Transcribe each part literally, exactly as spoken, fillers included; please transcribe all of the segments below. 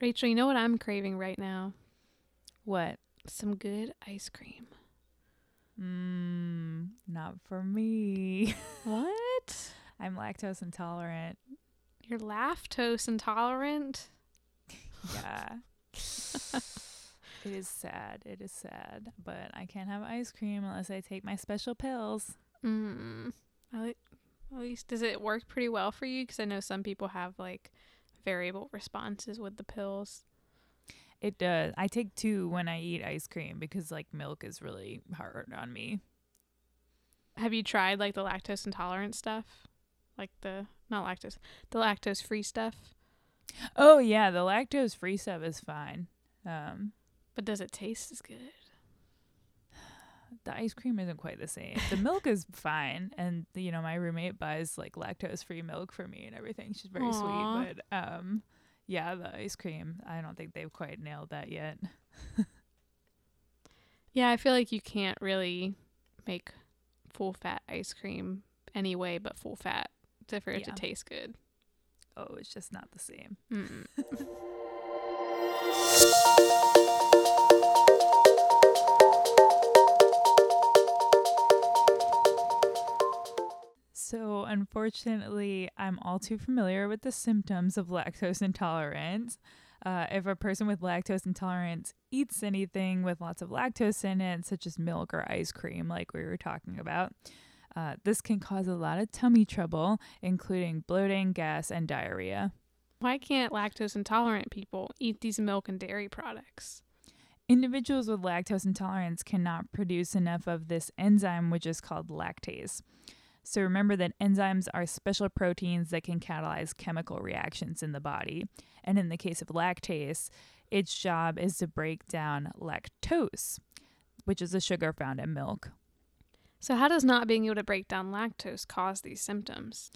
Rachel, you know what I'm craving right now? What? Some good ice cream. Mmm, not for me. What? I'm lactose intolerant. You're lactose intolerant? Yeah. It is sad. It is sad. But I can't have ice cream unless I take my special pills. Mmm. At least, does it work pretty well for you? Because I know some people have, like, variable responses with the pills. It does. I take two when I eat ice cream because, like, milk is really hard on me. Have you tried, like, the lactose intolerant stuff? Like the, not lactose, the lactose-free stuff? Oh, yeah. The lactose-free stuff is fine. Um, but does it taste as good? The ice cream isn't quite the same. The milk is fine. And, you know, my roommate buys, like, lactose-free milk for me and everything. She's very Aww. sweet. But, um, yeah, the ice cream, I don't think they've quite nailed that yet. Yeah, I feel like you can't really make full-fat ice cream any way but full-fat to for it yeah. to taste good. Oh, it's just not the same. Mm-mm. So, unfortunately, I'm all too familiar with the symptoms of lactose intolerance. Uh, if a person with lactose intolerance eats anything with lots of lactose in it, such as milk or ice cream, like we were talking about, uh, this can cause a lot of tummy trouble, including bloating, gas, and diarrhea. Why can't lactose intolerant people eat these milk and dairy products? Individuals with lactose intolerance cannot produce enough of this enzyme, which is called lactase. So remember that enzymes are special proteins that can catalyze chemical reactions in the body. And in the case of lactase, its job is to break down lactose, which is a sugar found in milk. So how does not being able to break down lactose cause these symptoms?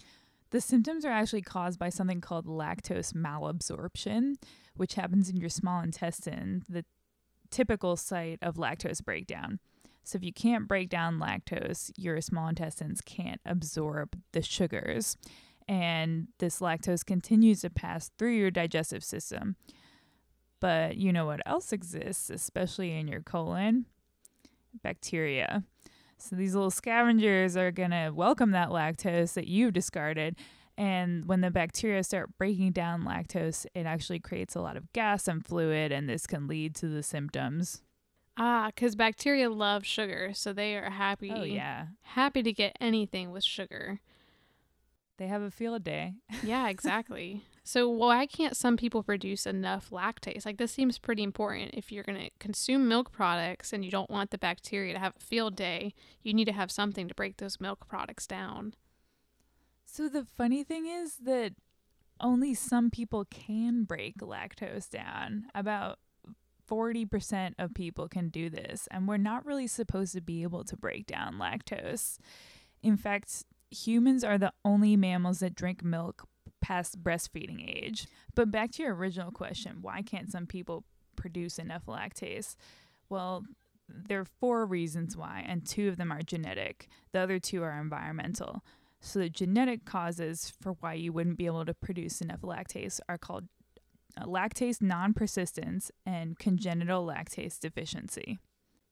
The symptoms are actually caused by something called lactose malabsorption, which happens in your small intestine, the typical site of lactose breakdown. So if you can't break down lactose, your small intestines can't absorb the sugars. And this lactose continues to pass through your digestive system. But you know what else exists, especially in your colon? Bacteria. So these little scavengers are going to welcome that lactose that you've discarded. And when the bacteria start breaking down lactose, it actually creates a lot of gas and fluid, and this can lead to the symptoms. Ah, because bacteria love sugar, so they are happy. Oh, yeah. Happy to get anything with sugar. They have a field day. Yeah, exactly. So why can't some people produce enough lactase? Like, this seems pretty important. If you're going to consume milk products and you don't want the bacteria to have a field day, you need to have something to break those milk products down. So the funny thing is that only some people can break lactose down. About forty percent of people can do this, and we're not really supposed to be able to break down lactose. In fact, humans are the only mammals that drink milk past breastfeeding age. But back to your original question, why can't some people produce enough lactase? Well, there are four reasons why, and two of them are genetic. The other two are environmental. So the genetic causes for why you wouldn't be able to produce enough lactase are called lactase non-persistence and congenital lactase deficiency.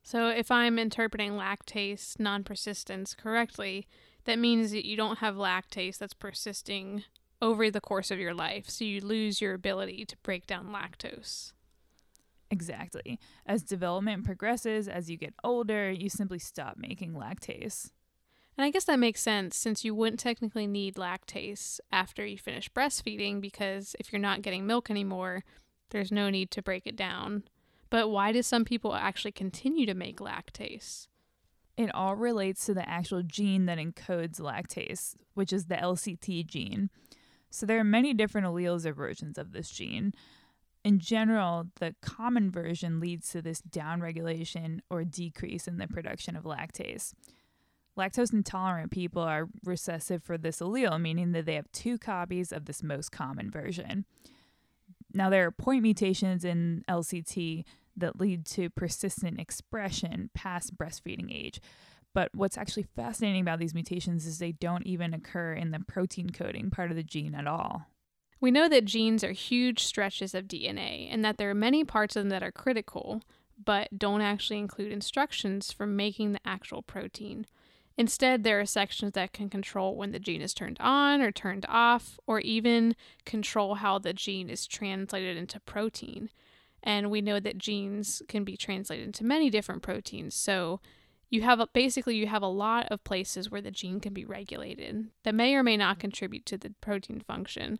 So if I'm interpreting lactase non-persistence correctly, that means that you don't have lactase that's persisting over the course of your life, so you lose your ability to break down lactose. Exactly. As development progresses, as you get older, you simply stop making lactase. And I guess that makes sense, since you wouldn't technically need lactase after you finish breastfeeding, because if you're not getting milk anymore, there's no need to break it down. But why do some people actually continue to make lactase? It all relates to the actual gene that encodes lactase, which is the L C T gene. So there are many different alleles or versions of this gene. In general, the common version leads to this downregulation or decrease in the production of lactase. Lactose intolerant people are recessive for this allele, meaning that they have two copies of this most common version. Now, there are point mutations in L C T that lead to persistent expression past breastfeeding age. But what's actually fascinating about these mutations is they don't even occur in the protein coding part of the gene at all. We know that genes are huge stretches of D N A and that there are many parts of them that are critical, but don't actually include instructions for making the actual protein. Instead, there are sections that can control when the gene is turned on or turned off, or even control how the gene is translated into protein. And we know that genes can be translated into many different proteins. So you have a, basically you have a lot of places where the gene can be regulated that may or may not contribute to the protein function.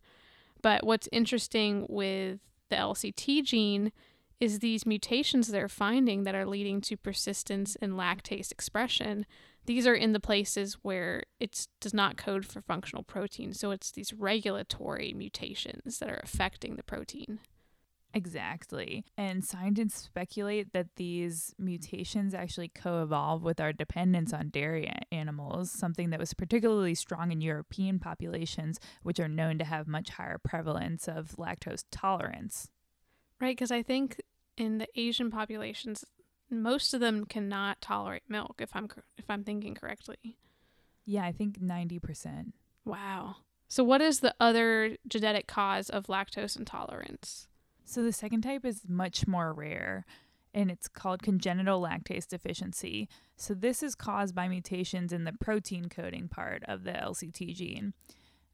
But what's interesting with the L C T gene is these mutations they're finding that are leading to persistence in lactase expression. These are in the places where it does not code for functional protein. So it's these regulatory mutations that are affecting the protein. Exactly. And scientists speculate that these mutations actually co-evolve with our dependence on dairy animals, something that was particularly strong in European populations, which are known to have much higher prevalence of lactose tolerance. Right, because I think in the Asian populations, most of them cannot tolerate milk, if I'm if I'm thinking correctly. Yeah, I think ninety percent. Wow. So what is the other genetic cause of lactose intolerance? So the second type is much more rare, and it's called congenital lactase deficiency. So this is caused by mutations in the protein coding part of the L C T gene.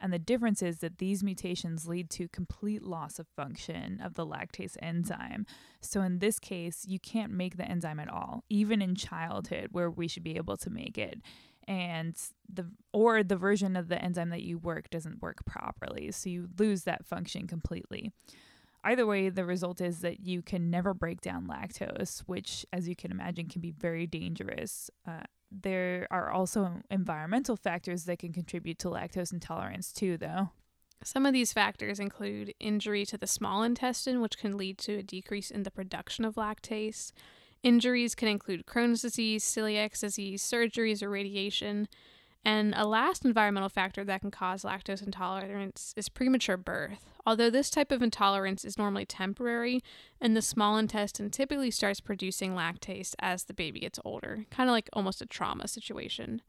And the difference is that these mutations lead to complete loss of function of the lactase enzyme. So in this case, you can't make the enzyme at all, even in childhood where we should be able to make it. And the or the version of the enzyme that you work doesn't work properly. So you lose that function completely. Either way, the result is that you can never break down lactose, which, as you can imagine, can be very dangerous. Uh, there are also environmental factors that can contribute to lactose intolerance too, though. Some of these factors include injury to the small intestine, which can lead to a decrease in the production of lactase. Injuries can include Crohn's disease, celiac disease, surgeries, or radiation. And a last environmental factor that can cause lactose intolerance is premature birth. Although this type of intolerance is normally temporary, and the small intestine typically starts producing lactase as the baby gets older, kind of like almost a trauma situation.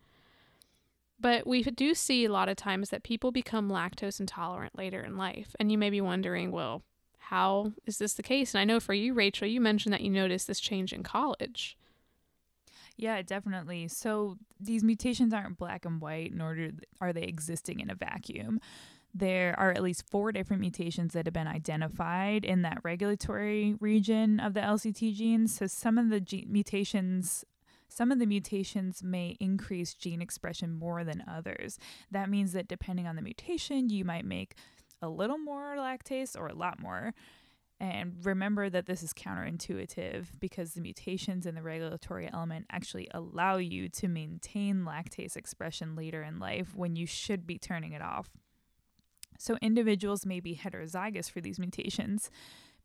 But we do see a lot of times that people become lactose intolerant later in life. And you may be wondering, well, how is this the case? And I know for you, Rachel, you mentioned that you noticed this change in college. Yeah, definitely. So these mutations aren't black and white, nor are they existing in a vacuum. There are at least four different mutations that have been identified in that regulatory region of the L C T genes. So some of the ge- mutations, some of the mutations may increase gene expression more than others. That means that depending on the mutation, you might make a little more lactase or a lot more. And remember that this is counterintuitive because the mutations in the regulatory element actually allow you to maintain lactase expression later in life when you should be turning it off. So individuals may be heterozygous for these mutations,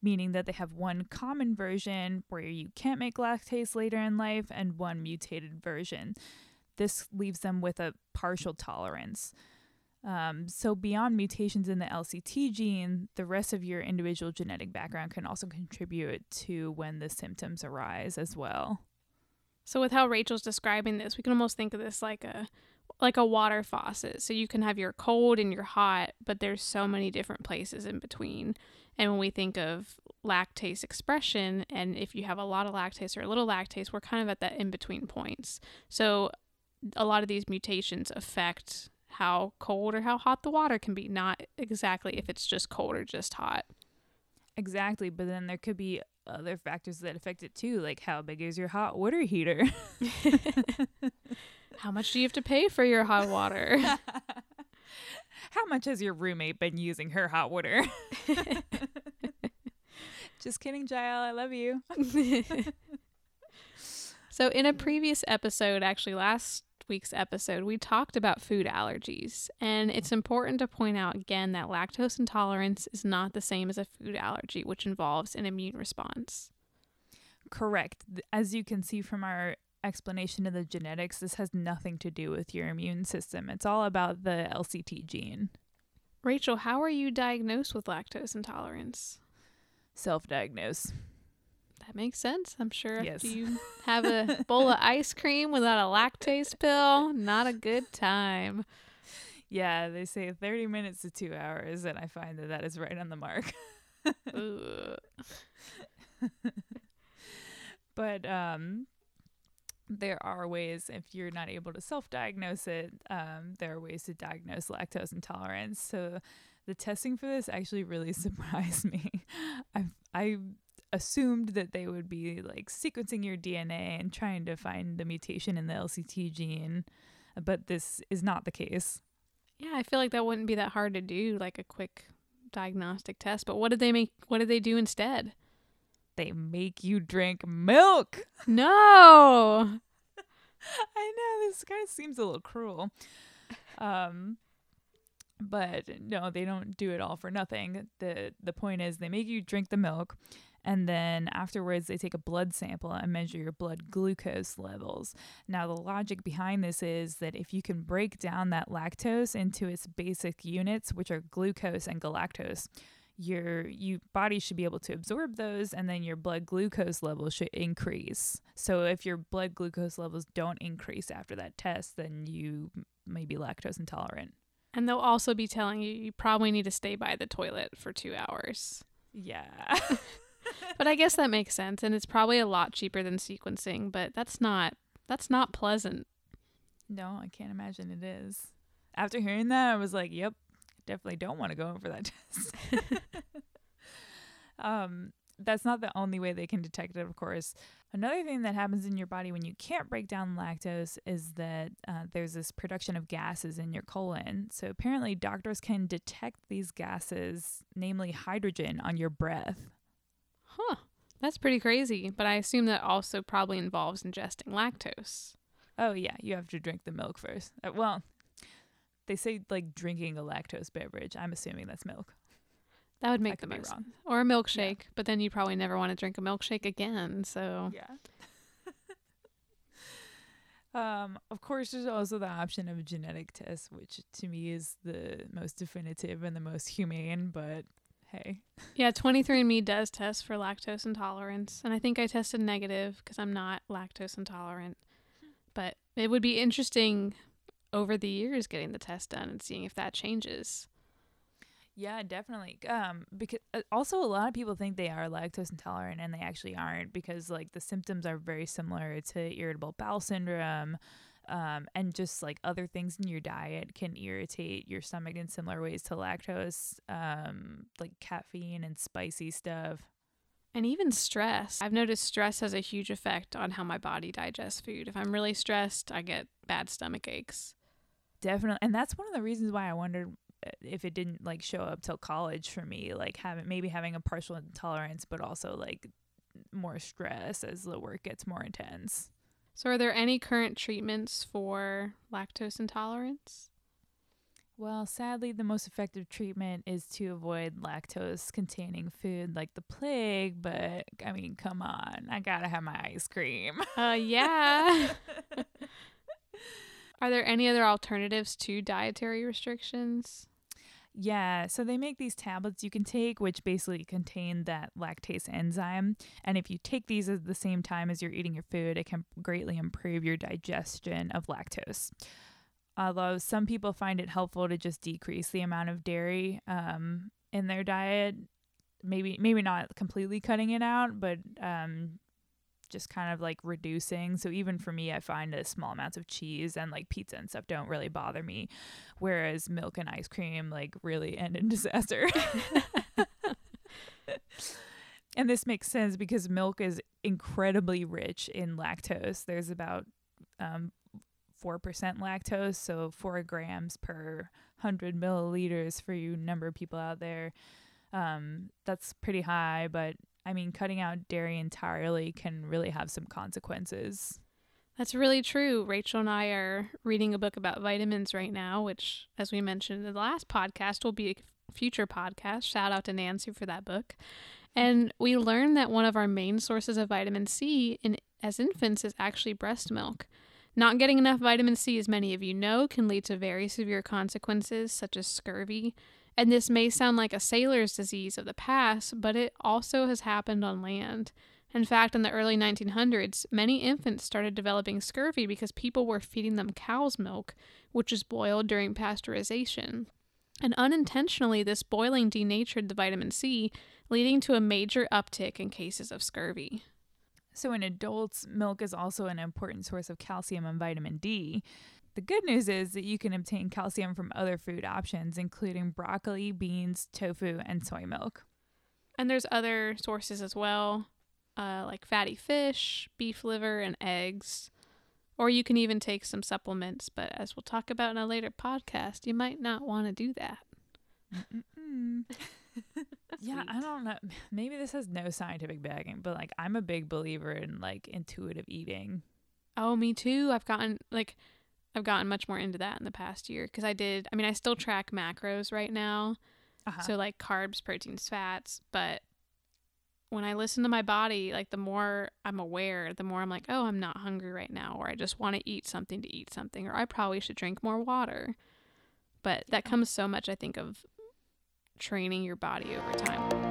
meaning that they have one common version where you can't make lactase later in life and one mutated version. This leaves them with a partial tolerance. Um, so beyond mutations in the L C T gene, the rest of your individual genetic background can also contribute to when the symptoms arise as well. So with how Rachel's describing this, we can almost think of this like a like a water faucet. So you can have your cold and your hot, but there's so many different places in between. And when we think of lactase expression, and if you have a lot of lactase or a little lactase, we're kind of at that in-between points. So a lot of these mutations affect how cold or how hot the water can be, not exactly if it's just cold or just hot. Exactly, but then there could be other factors that affect it too, like how big is your hot water heater? How much do you have to pay for your hot water? How much has your roommate been using her hot water? Just kidding, Jael, I love you. So in a previous episode, actually last week's episode, we talked about food allergies, and it's important to point out again that lactose intolerance is not the same as a food allergy, which involves an immune response. Correct. As you can see from our explanation of the genetics, this has nothing to do with your immune system. It's all about the L C T gene. Rachel, how are you diagnosed with lactose intolerance? Self-diagnose. That makes sense. I'm sure yes. After you have a bowl of ice cream without a lactase pill, not a good time. Yeah, they say thirty minutes to two hours, and I find that that is right on the mark. But um, there are ways, if you're not able to self-diagnose it, um, there are ways to diagnose lactose intolerance. So the testing for this actually really surprised me. I I assumed that they would be like sequencing your D N A and trying to find the mutation in the L C T gene, but this is not the case. Yeah, I feel like that wouldn't be that hard to do, like a quick diagnostic test. But what did they make? What did they do instead? They make you drink milk. No. I know, this kind of seems a little cruel. Um, but no, they don't do it all for nothing. The The point is, they make you drink the milk, and then afterwards they take a blood sample and measure your blood glucose levels. Now, the logic behind this is that if you can break down that lactose into its basic units, which are glucose and galactose, your you body should be able to absorb those, and then your blood glucose levels should increase. So if your blood glucose levels don't increase after that test, then you may be lactose intolerant. And they'll also be telling you you probably need to stay by the toilet for two hours. Yeah. But I guess that makes sense, and it's probably a lot cheaper than sequencing, but that's not that's not pleasant. No, I can't imagine it is. After hearing that, I was like, yep, definitely don't want to go in for that test. um, that's not the only way they can detect it, of course. Another thing that happens in your body when you can't break down lactose is that uh, there's this production of gases in your colon. So apparently doctors can detect these gases, namely hydrogen, on your breath. Huh. That's pretty crazy. But I assume that also probably involves ingesting lactose. Oh, yeah. You have to drink the milk first. Uh, well, they say like drinking a lactose beverage. I'm assuming that's milk. That would make the most sense. Or a milkshake. Yeah. But then you probably never want to drink a milkshake again. So, yeah. um, of course, there's also the option of genetic tests, which to me is the most definitive and the most humane. But hey. Yeah, twenty-three and me does test for lactose intolerance, and I think I tested negative because I'm not lactose intolerant. But it would be interesting over the years getting the test done and seeing if that changes. Yeah, definitely. Um, because also a lot of people think they are lactose intolerant and they actually aren't, because like the symptoms are very similar to irritable bowel syndrome. Um, and just like other things in your diet can irritate your stomach in similar ways to lactose, um, like caffeine and spicy stuff. And even stress. I've noticed stress has a huge effect on how my body digests food. If I'm really stressed, I get bad stomach aches. Definitely. And that's one of the reasons why I wondered if it didn't like show up till college for me, like having maybe having a partial intolerance, but also like more stress as the work gets more intense. So are there any current treatments for lactose intolerance? Well, sadly, the most effective treatment is to avoid lactose-containing food like the plague, but, I mean, come on. I gotta have my ice cream. Uh, yeah. Are there any other alternatives to dietary restrictions? Yeah, so they make these tablets you can take, which basically contain that lactase enzyme. And if you take these at the same time as you're eating your food, it can greatly improve your digestion of lactose. Although some people find it helpful to just decrease the amount of dairy um, in their diet. Maybe maybe not completely cutting it out, but um, just kind of like reducing. So even for me, I find that small amounts of cheese and like pizza and stuff don't really bother me, whereas milk and ice cream like really end in disaster. And this makes sense because milk is incredibly rich in lactose. There's about um four percent lactose, so four grams per one hundred milliliters for you number of people out there. Um, that's pretty high, but I mean, cutting out dairy entirely can really have some consequences. That's really true. Rachel and I are reading a book about vitamins right now, which, as we mentioned in the last podcast, will be a future podcast. Shout out to Nancy for that book. And we learned that one of our main sources of vitamin C in as infants is actually breast milk. Not getting enough vitamin C, as many of you know, can lead to very severe consequences such as scurvy. And this may sound like a sailor's disease of the past, but it also has happened on land. In fact, in the early nineteen hundreds, many infants started developing scurvy because people were feeding them cow's milk, which is boiled during pasteurization. And unintentionally, this boiling denatured the vitamin C, leading to a major uptick in cases of scurvy. So in adults, milk is also an important source of calcium and vitamin D. The good news is that you can obtain calcium from other food options, including broccoli, beans, tofu, and soy milk. And there's other sources as well, uh, like fatty fish, beef liver, and eggs. Or you can even take some supplements, but as we'll talk about in a later podcast, you might not want to do that. Yeah, I don't know. Maybe this has no scientific backing, but like I'm a big believer in like intuitive eating. Oh, me too. I've gotten like I've gotten much more into that in the past year because I did. I mean, I still track macros right now, uh-huh. so like carbs, proteins, fats, but. When I listen to my body, like the more I'm aware, the more I'm like, oh, I'm not hungry right now, or I just want to eat something to eat something, or I probably should drink more water. But that comes so much, I think, of training your body over time.